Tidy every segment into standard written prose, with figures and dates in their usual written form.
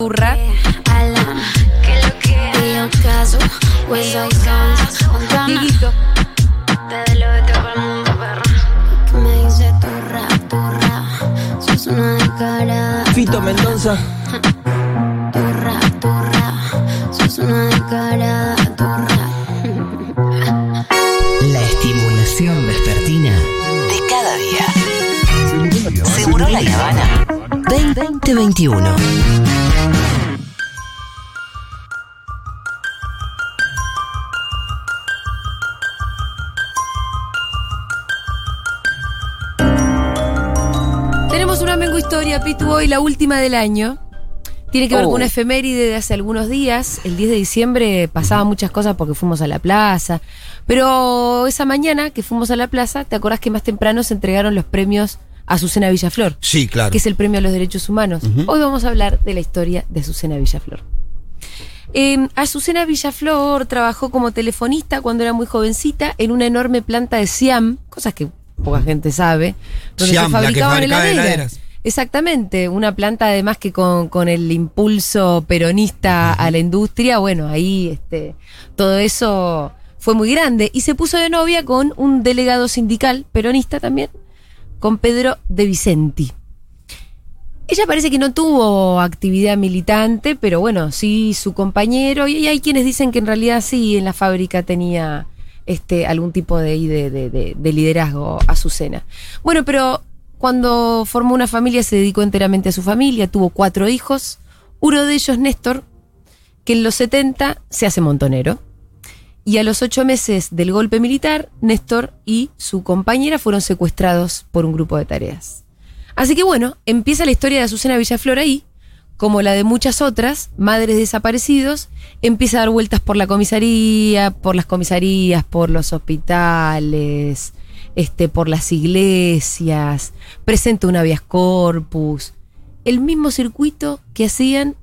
Burra. Diguito. Fito Mendoza. Turra, turra, sos una descarada, turra. La estimulación vespertina de cada día. Seguro La Habana 2021. Pitu, hoy la última del año. Tiene que ver con una efeméride de hace algunos días. El 10 de diciembre pasaban muchas cosas porque fuimos a la plaza. Pero esa mañana que fuimos a la plaza, ¿te acordás que más temprano se entregaron los premios a Azucena Villaflor? Sí, claro. Que es el premio a los derechos humanos. Uh-huh. Hoy vamos a hablar de la historia de Azucena Villaflor. Azucena Villaflor trabajó como telefonista cuando era muy jovencita en una enorme planta de Siam, cosas que poca gente sabe, donde Siam, se fabricaban heladeras. Exactamente, una planta además que con el impulso peronista a la industria, bueno, ahí todo eso fue muy grande. Y se puso de novia con un delegado sindical peronista también, con Pedro De Vicenti. Ella parece que no tuvo actividad militante, pero bueno, sí su compañero. Y hay quienes dicen que en realidad sí, en la fábrica tenía algún tipo de liderazgo Azucena. Bueno, pero cuando formó una familia se dedicó enteramente a su familia, tuvo 4 hijos, uno de ellos Néstor, que en los 70 se hace montonero. Y a los 8 meses del golpe militar, Néstor y su compañera fueron secuestrados por un grupo de tareas. Así que bueno, empieza la historia de Azucena Villaflor ahí, como la de muchas otras, madres desaparecidos, empieza a dar vueltas por la comisaría, por las comisarías, por los hospitales, por las iglesias, presenta un habeas corpus, el mismo circuito que hacían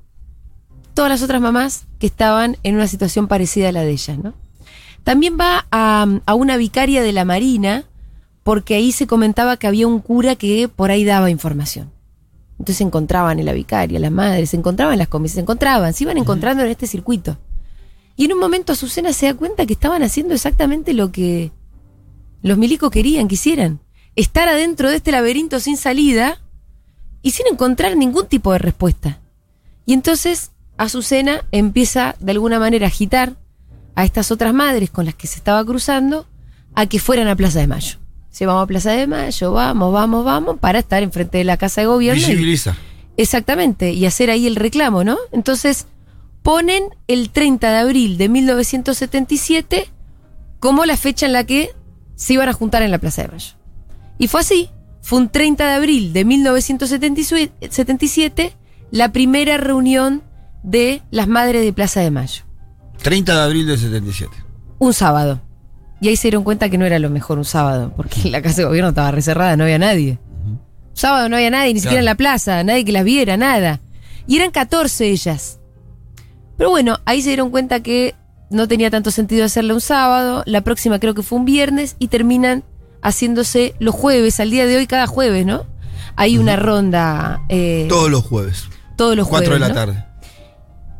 todas las otras mamás que estaban en una situación parecida a la de ellas, ¿no? También va a una vicaria de la Marina, porque ahí se comentaba que había un cura que por ahí daba información. Entonces se encontraban en la vicaria, las madres, se encontraban en las comisas, se iban encontrando en este circuito. Y en un momento Azucena se da cuenta que estaban haciendo exactamente lo que los milicos quisieran, estar adentro de este laberinto sin salida y sin encontrar ningún tipo de respuesta. Y entonces Azucena empieza de alguna manera a agitar a estas otras madres con las que se estaba cruzando a que fueran a Plaza de Mayo. Si vamos a Plaza de Mayo, vamos, para estar enfrente de la Casa de Gobierno. Visibiliza. Exactamente, y hacer ahí el reclamo, ¿no? Entonces ponen el 30 de abril de 1977 como la fecha en la que se iban a juntar en la Plaza de Mayo. Y fue así, fue un 30 de abril de 1977 la primera reunión de las madres de Plaza de Mayo. 30 de abril del 77. Un sábado. Y ahí se dieron cuenta que no era lo mejor un sábado, porque la Casa de Gobierno estaba reserrada, no había nadie. Uh-huh. Sábado no había nadie, ni siquiera en la plaza, nadie que las viera, nada. Y eran 14 ellas. Pero bueno, ahí se dieron cuenta que no tenía tanto sentido hacerla un sábado, la próxima creo que fue un viernes, y terminan haciéndose los jueves, al día de hoy cada jueves, ¿no? Hay una ronda. Todos los jueves. Todos los jueves. 4 de la tarde.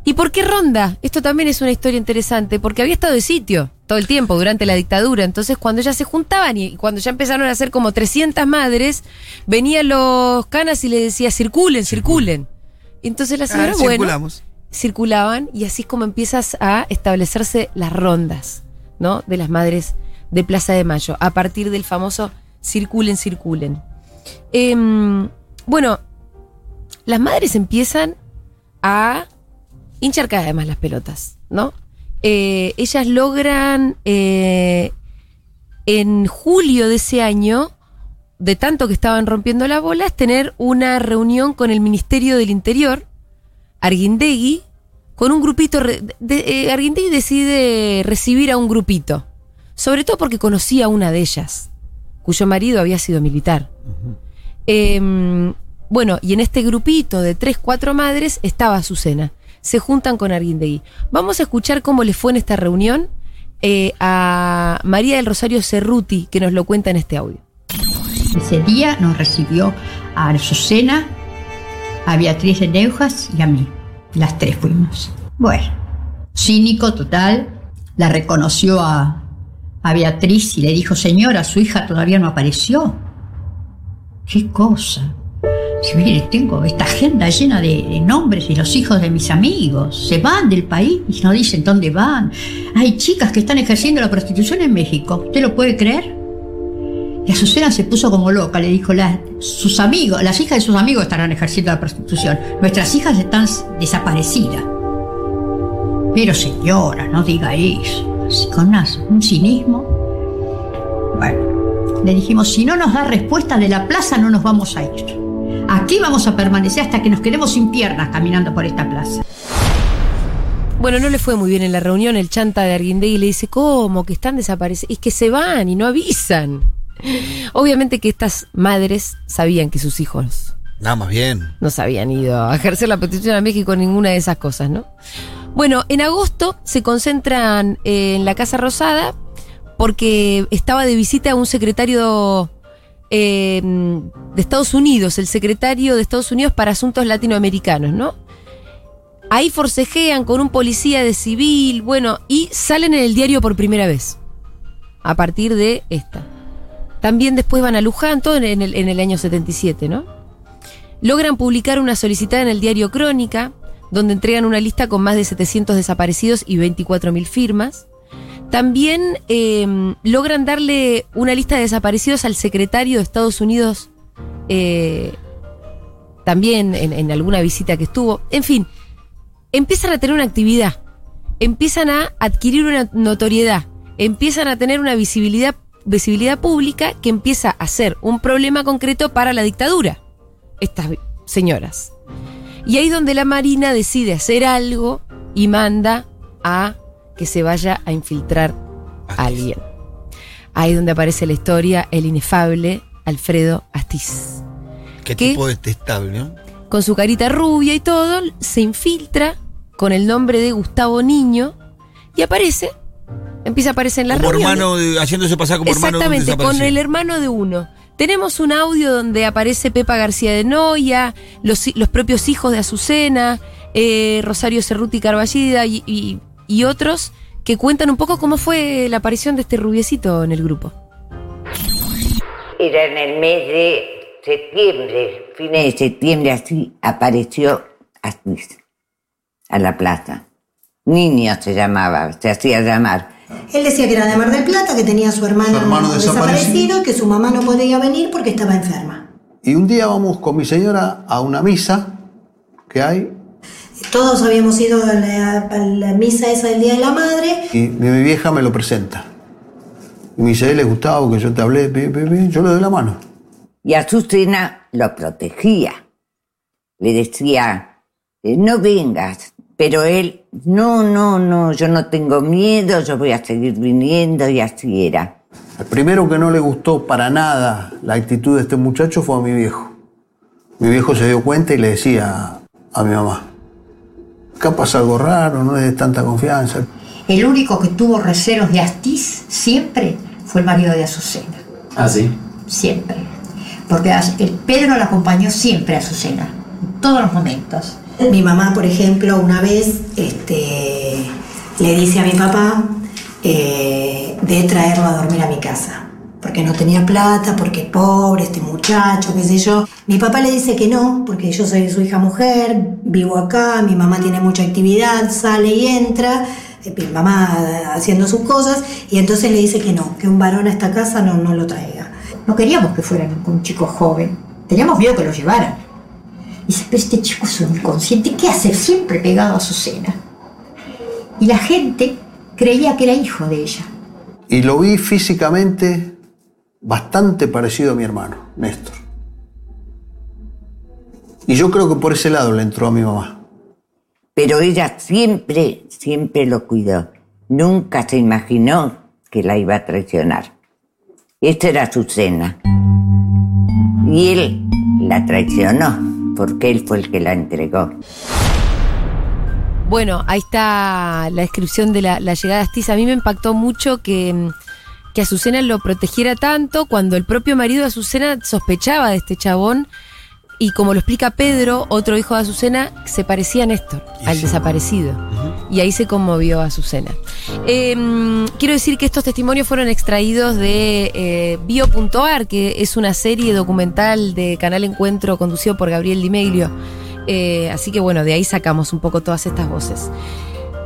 ¿Y por qué ronda? Esto también es una historia interesante, porque había estado de sitio todo el tiempo durante la dictadura, entonces cuando ya se juntaban y cuando ya empezaron a ser como 300 madres, venían los canas y les decía, circulen. Entonces las señoras, circulaban, y así es como empiezas a establecerse las rondas, ¿no? De las madres de Plaza de Mayo, a partir del famoso circulen. Bueno, las madres empiezan a hinchar cada vez más las pelotas, ¿no? Ellas logran en julio de ese año, de tanto que estaban rompiendo las bolas, tener una reunión con el Ministerio del Interior, Arguindegui, con un grupito. Arguindegui decide recibir a un grupito, sobre todo porque conocía a una de ellas, cuyo marido había sido militar. Uh-huh. Bueno, y en este grupito de 3-4 madres estaba Azucena. Se juntan con Arguindegui. Vamos a escuchar cómo les fue en esta reunión a María del Rosario Cerruti, que nos lo cuenta en este audio. Ese día nos recibió a Azucena, a Beatriz de Neujas y a mí. Las tres fuimos. Bueno, cínico total, la reconoció a Beatriz y le dijo: señora, su hija todavía no apareció. ¡Qué cosa! Si mire, tengo esta agenda llena de nombres de los hijos de mis amigos. Se van del país y no dicen dónde van. Hay chicas que están ejerciendo la prostitución en México. ¿Usted lo puede creer? Y Azucena se puso como loca. Le dijo: sus amigos, las hijas de sus amigos estarán ejerciendo la prostitución. Nuestras hijas están desaparecidas. Pero señora, no diga eso. Así, con un cinismo. Bueno, le dijimos: si no nos da respuesta de la plaza, no nos vamos a ir. Aquí vamos a permanecer hasta que nos quedemos sin piernas caminando por esta plaza. Bueno, no le fue muy bien en la reunión. El chanta de Arguindegui le dice: ¿cómo? Que están desaparecidos. Es que se van y no avisan. Obviamente que estas madres sabían que sus hijos... Nada más bien. No se habían ido a ejercer la petición a México, ninguna de esas cosas, ¿no? Bueno, en agosto se concentran en la Casa Rosada porque estaba de visita un secretario... de Estados Unidos, el secretario de Estados Unidos para asuntos latinoamericanos, ¿no? Ahí forcejean con un policía de civil, bueno, y salen en el diario por primera vez, a partir de esta. También después van a Luján, todo en el año 77, ¿no? Logran publicar una solicitada en el diario Crónica, donde entregan una lista con más de 700 desaparecidos y 24.000 firmas. También logran darle una lista de desaparecidos al secretario de Estados Unidos, también en alguna visita que estuvo. En fin, empiezan a tener una actividad, empiezan a adquirir una notoriedad, empiezan a tener una visibilidad pública que empieza a ser un problema concreto para la dictadura, estas señoras. Y ahí es donde la Marina decide hacer algo y manda a... que se vaya a infiltrar a alguien. Ahí es donde aparece la historia, el inefable Alfredo Astiz. Qué tipo detestable, ¿no? Con su carita rubia y todo, se infiltra con el nombre de Gustavo Niño y aparece, empieza a aparecer en la reunión. Como hermano, haciéndose pasar como hermano de un desaparecido. Exactamente, con el hermano de uno. Tenemos un audio donde aparece Pepa García de Noia, los propios hijos de Azucena, Rosario Cerruti Carballida y otros que cuentan un poco cómo fue la aparición de este rubiecito en el grupo. Era en el mes de septiembre, fines de septiembre, así apareció Astiz a la plaza. Niño se llamaba, se hacía llamar. Él decía que era de Mar del Plata, que tenía a su hermano desaparecido, que su mamá no podía venir porque estaba enferma. Y un día vamos con mi señora a una misa que hay. Todos habíamos ido a la misa esa del Día de la Madre. Y mi vieja me lo presenta. Y me dice: ¿le gustaba que yo te hablé? Yo le doy la mano. Y Azucena lo protegía. Le decía: no vengas. Pero él: no, yo no tengo miedo, yo voy a seguir viniendo. Y así era. El primero que no le gustó para nada la actitud de este muchacho fue a mi viejo. Mi viejo se dio cuenta y le decía a mi mamá: acá pasa algo raro, no es de tanta confianza. El único que tuvo recelos de Astiz siempre fue el marido de Azucena. ¿Ah, sí? Siempre. Porque el Pedro la acompañó siempre a Azucena, en todos los momentos. Mi mamá, por ejemplo, una vez le dice a mi papá de traerlo a dormir a mi casa, porque no tenía plata, porque pobre este muchacho, qué sé yo. Mi papá le dice que no, porque yo soy su hija mujer, vivo acá, mi mamá tiene mucha actividad, sale y entra, mi mamá haciendo sus cosas, y entonces le dice que no, que un varón a esta casa no lo traiga. No queríamos que fuera un chico joven, teníamos miedo que lo llevaran. Y dice: pero este chico es un inconsciente, ¿qué hace siempre pegado a Azucena? Y la gente creía que era hijo de ella. Y lo vi físicamente... bastante parecido a mi hermano, Néstor. Y yo creo que por ese lado le entró a mi mamá. Pero ella siempre lo cuidó. Nunca se imaginó que la iba a traicionar. Esta era Azucena. Y él la traicionó, porque él fue el que la entregó. Bueno, ahí está la descripción de la llegada de Astiz. A mí me impactó mucho que Azucena lo protegiera tanto, cuando el propio marido de Azucena sospechaba de este chabón Y como lo explica Pedro, otro hijo de Azucena, se parecía a Néstor, al desaparecido. Uh-huh. Y ahí se conmovió Azucena. Quiero decir que estos testimonios fueron extraídos de Bio.ar, que es una serie documental de Canal Encuentro conducido por Gabriel Di Meglio. Así que bueno, de ahí sacamos un poco todas estas voces.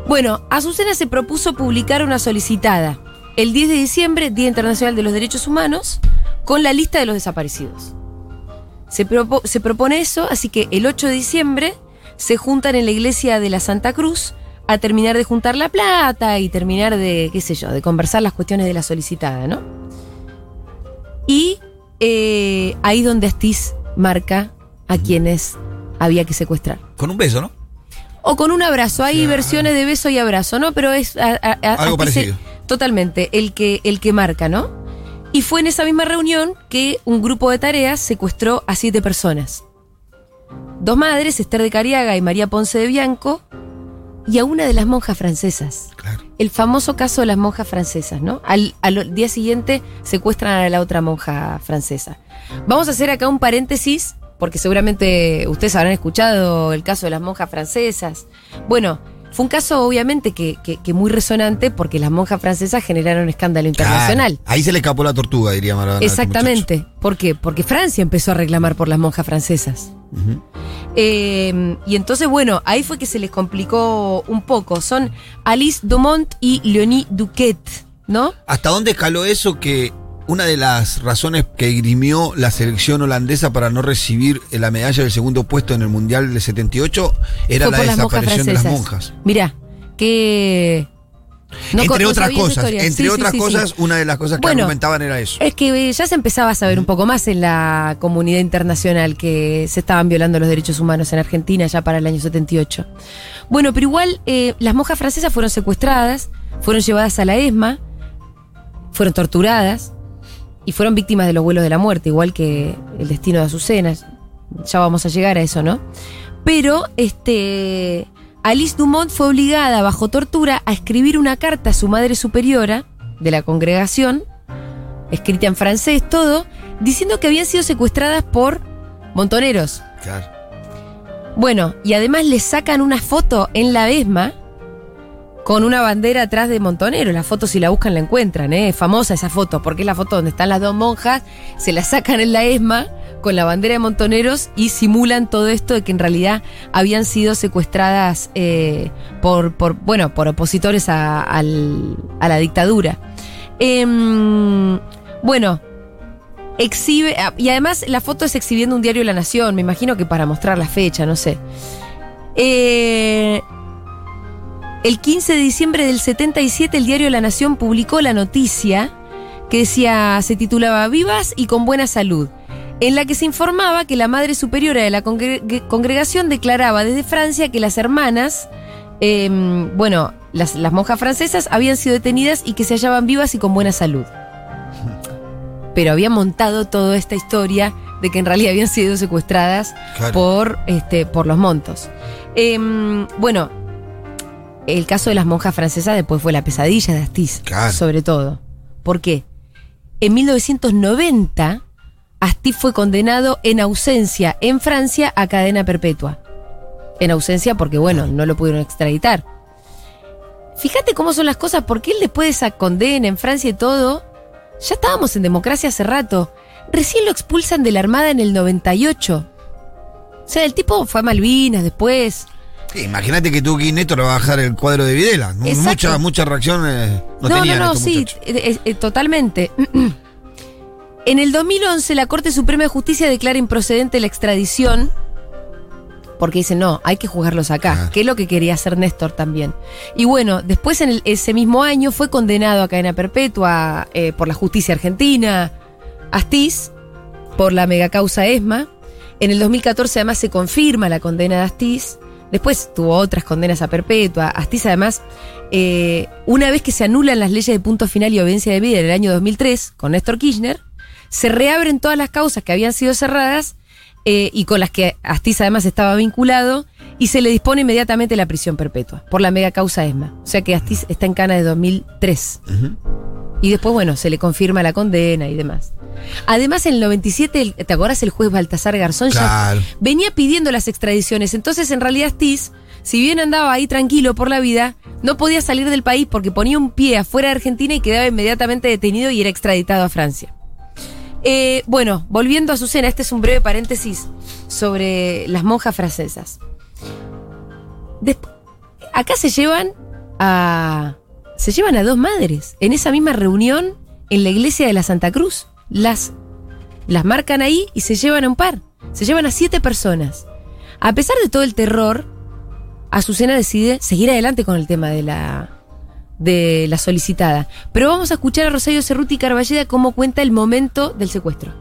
Bueno, Azucena se propuso publicar una solicitada el 10 de diciembre, Día Internacional de los Derechos Humanos, con la lista de los desaparecidos. Se propone eso, así que el 8 de diciembre se juntan en la iglesia de la Santa Cruz a terminar de juntar la plata y terminar de, qué sé yo, de conversar las cuestiones de la solicitada, ¿no? Y ahí donde Astiz marca a quienes había que secuestrar. Con un beso, ¿no? O con un abrazo. Hay versiones de beso y abrazo, ¿no? Pero es... algo parecido. Totalmente. El que marca, ¿no? Y fue en esa misma reunión que un grupo de tareas secuestró a 7 personas. 2 madres, Esther de Cariaga y María Ponce de Bianco, y a una de las monjas francesas. Claro. El famoso caso de las monjas francesas, ¿no? Al día siguiente secuestran a la otra monja francesa. Vamos a hacer acá un paréntesis, porque seguramente ustedes habrán escuchado el caso de las monjas francesas. Bueno... Fue un caso, obviamente, que muy resonante porque las monjas francesas generaron un escándalo internacional. Claro, ahí se le escapó la tortuga, diría Maradona. Exactamente. ¿Por qué? Porque Francia empezó a reclamar por las monjas francesas. Uh-huh. Y entonces, bueno, ahí fue que se les complicó un poco. Son Alice Dumont y Leonie Duquet, ¿no? ¿Hasta dónde escaló eso que... Una de las razones que esgrimió la selección holandesa para no recibir la medalla del segundo puesto en el Mundial del 78 era la desaparición de las monjas. Mirá, que... Entre otras cosas, una de las cosas que argumentaban era eso. Es que ya se empezaba a saber un poco más en la comunidad internacional que se estaban violando los derechos humanos en Argentina ya para el año 78. Bueno, pero igual las monjas francesas fueron secuestradas, fueron llevadas a la ESMA, fueron torturadas... Y fueron víctimas de los vuelos de la muerte, igual que el destino de Azucena. Ya vamos a llegar a eso, ¿no? Pero, Alice Dumont fue obligada, bajo tortura, a escribir una carta a su madre superiora de la congregación, escrita en francés, todo, diciendo que habían sido secuestradas por montoneros. Claro. Bueno, y además le sacan una foto en la ESMA con una bandera atrás de montoneros. La foto, si la buscan, la encuentran, ¿eh? Es famosa esa foto, porque es la foto donde están las dos monjas, se la sacan en la ESMA con la bandera de montoneros y simulan todo esto de que en realidad habían sido secuestradas por opositores a la dictadura. Exhibe, y además la foto es exhibiendo un diario de La Nación, me imagino que para mostrar la fecha, no sé. El 15 de diciembre del 77 el diario La Nación publicó la noticia que decía, se titulaba Vivas y con buena salud, en la que se informaba que la madre superiora de la congregación declaraba desde Francia que las hermanas, las monjas francesas habían sido detenidas y que se hallaban vivas y con buena salud. Pero había montado toda esta historia de que en realidad habían sido secuestradas por los montos. El caso de las monjas francesas después fue la pesadilla de Astiz, sobre todo. ¿Por qué? En 1990, Astiz fue condenado en ausencia en Francia a cadena perpetua. En ausencia porque, no lo pudieron extraditar. Fíjate cómo son las cosas, porque él después de esa condena en Francia y todo, ya estábamos en democracia hace rato. Recién lo expulsan de la Armada en el 98. O sea, el tipo fue a Malvinas después... Sí, imagínate que tuvo que ir Néstor a bajar el cuadro de Videla. Muchas reacciones tenían. Totalmente. En el 2011 la Corte Suprema de Justicia declara improcedente la extradición porque dice, no, hay que juzgarlos acá, que es lo que quería hacer Néstor también. Y después en ese mismo año fue condenado a cadena perpetua por la justicia argentina, Astiz, por la megacausa ESMA. En el 2014 además se confirma la condena de Astiz. Después tuvo otras condenas a perpetua. Astiz, además, una vez que se anulan las leyes de punto final y obediencia de vida en el año 2003, con Néstor Kirchner, se reabren todas las causas que habían sido cerradas y con las que Astiz, además, estaba vinculado, y se le dispone inmediatamente la prisión perpetua por la mega causa ESMA. O sea que Astiz está en cana de 2003. Uh-huh. Y después, bueno, se le confirma la condena y demás. Además, en el 97, ¿te acordás? El juez Baltasar Garzón ya venía pidiendo las extradiciones. Entonces, en realidad, Astiz, si bien andaba ahí tranquilo por la vida, no podía salir del país porque ponía un pie afuera de Argentina y quedaba inmediatamente detenido y era extraditado a Francia. Bueno, volviendo a Azucena, este es un breve paréntesis sobre las monjas francesas. Después, acá se llevan a dos madres en esa misma reunión en la iglesia de la Santa Cruz. Las marcan ahí y se llevan a un par. Se llevan a 7 personas. A pesar de todo el terror, Azucena decide seguir adelante con el tema de la solicitada. Pero vamos a escuchar a Rosario Cerruti Carballeda cómo cuenta el momento del secuestro.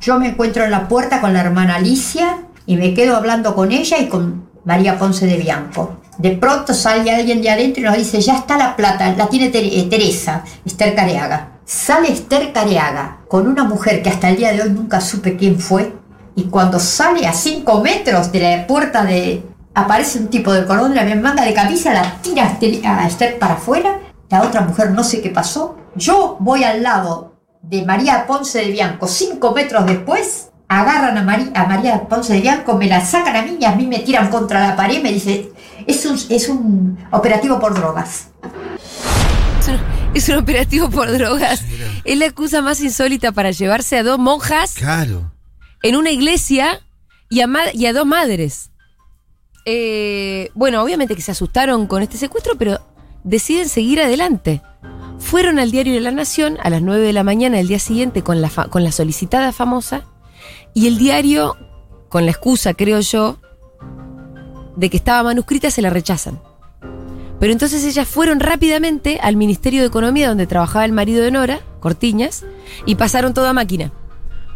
Yo me encuentro en la puerta con la hermana Alicia y me quedo hablando con ella y con María Ponce de Bianco. De pronto sale alguien de adentro y nos dice: ya está la plata, la tiene Teresa, Esther Cariaga. Sale Esther Cariaga con una mujer que hasta el día de hoy nunca supe quién fue, y cuando sale a 5 metros de la puerta aparece un tipo de color de la manga de camisa, la tira a Esther para afuera, la otra mujer no sé qué pasó. Yo voy al lado de María Ponce de Bianco, 5 metros después, agarran a María Ponce de Bianco, me la sacan a mí y a mí me tiran contra la pared, me dice: es un operativo por drogas. Es un operativo por drogas. Es la excusa más insólita para llevarse a 2 monjas, claro, en una iglesia y a 2 madres. Bueno, obviamente que se asustaron con este secuestro, pero deciden seguir adelante. Fueron al diario de La Nación a las 9 de la mañana del día siguiente con la solicitada famosa, y el diario, con la excusa, creo yo, de que estaba manuscrita, se la rechazan. Pero entonces ellas fueron rápidamente al Ministerio de Economía, donde trabajaba el marido de Nora, Cortiñas, y pasaron toda máquina.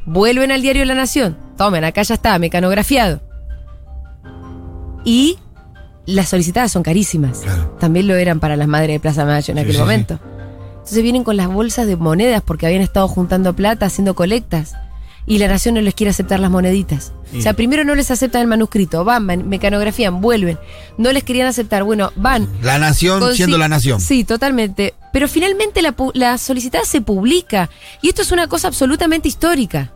Vuelven al diario La Nación. Tomen, acá ya está, mecanografiado. Y las solicitadas son carísimas. Claro. También lo eran para las madres de Plaza Mayo en aquel momento. Sí. Entonces vienen con las bolsas de monedas porque habían estado juntando plata, haciendo colectas. Y La Nación no les quiere aceptar las moneditas. Sí. O sea, primero no les aceptan el manuscrito, van, mecanografían, vuelven. No les querían aceptar, bueno, van. La Nación siendo La Nación. Sí, totalmente. Pero finalmente la solicitada se publica. Y esto es una cosa absolutamente histórica.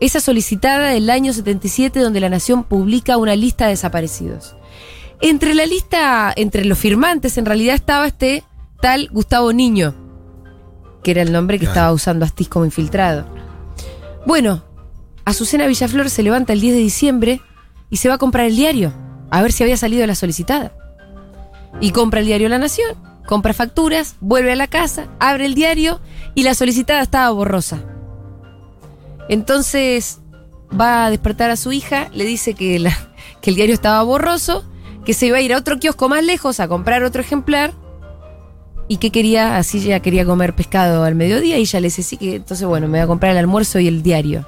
Esa solicitada del año 77, donde La Nación publica una lista de desaparecidos. Entre la lista, entre los firmantes, en realidad estaba este tal Gustavo Niño, que era el nombre que estaba usando Astiz como infiltrado. Bueno, Azucena Villaflor se levanta el 10 de diciembre y se va a comprar el diario, a ver si había salido la solicitada. Y compra el diario La Nación, compra facturas, vuelve a la casa, abre el diario y la solicitada estaba borrosa. Entonces va a despertar a su hija, le dice que el diario estaba borroso, que se iba a ir a otro kiosco más lejos a comprar otro ejemplar y que ella quería comer pescado al mediodía, y ella le dice sí, que entonces bueno, me voy a comprar el almuerzo y el diario.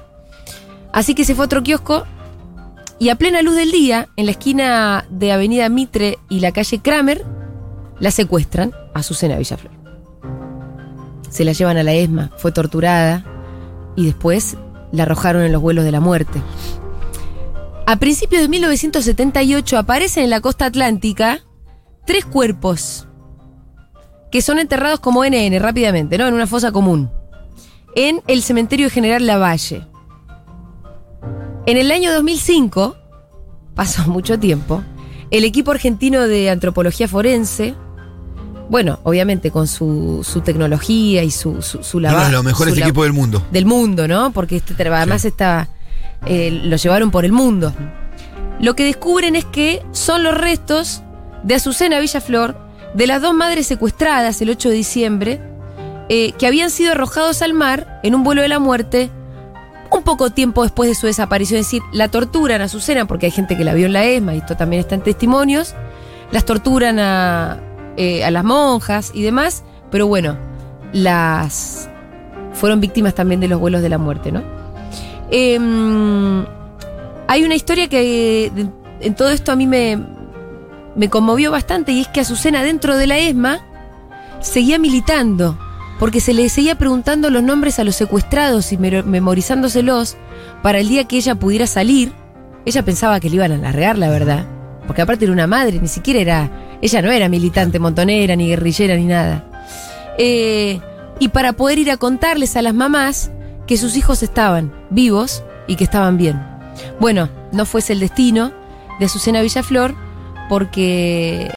Así que se fue a otro kiosco, y a plena luz del día, en la esquina de Avenida Mitre y la calle Kramer, la secuestran a Azucena Villaflor. Se la llevan a la ESMA, fue torturada, y después la arrojaron en los vuelos de la muerte. A principios de 1978 aparecen en la costa atlántica 3 cuerpos que son enterrados como NN rápidamente, ¿no? En una fosa común, en el cementerio General Lavalle. En el año 2005, pasó mucho tiempo, el equipo argentino de antropología forense, bueno, obviamente con su tecnología y su labor. Uno de los mejores equipos del mundo. Del mundo, ¿no? Porque además lo llevaron por el mundo. Lo que descubren es que son los restos de Azucena Villaflor, de las 2 madres secuestradas el 8 de diciembre, que habían sido arrojados al mar en un vuelo de la muerte un poco tiempo después de su desaparición. Es decir, la torturan a Azucena, porque hay gente que la vio en la ESMA, y esto también está en testimonios, las torturan a las monjas y demás, pero bueno, las fueron víctimas también de los vuelos de la muerte, ¿no? Hay una historia que en todo esto a mí me conmovió bastante, y es que Azucena dentro de la ESMA seguía militando, porque se le seguía preguntando los nombres a los secuestrados y memorizándoselos para el día que ella pudiera salir. Ella pensaba que le iban a largar, la verdad, porque aparte era una madre, ni siquiera ella no era militante montonera, ni guerrillera, ni nada. y para poder ir a contarles a las mamás que sus hijos estaban vivos y que estaban bien. Bueno, no fuese el destino de Azucena Villaflor, porque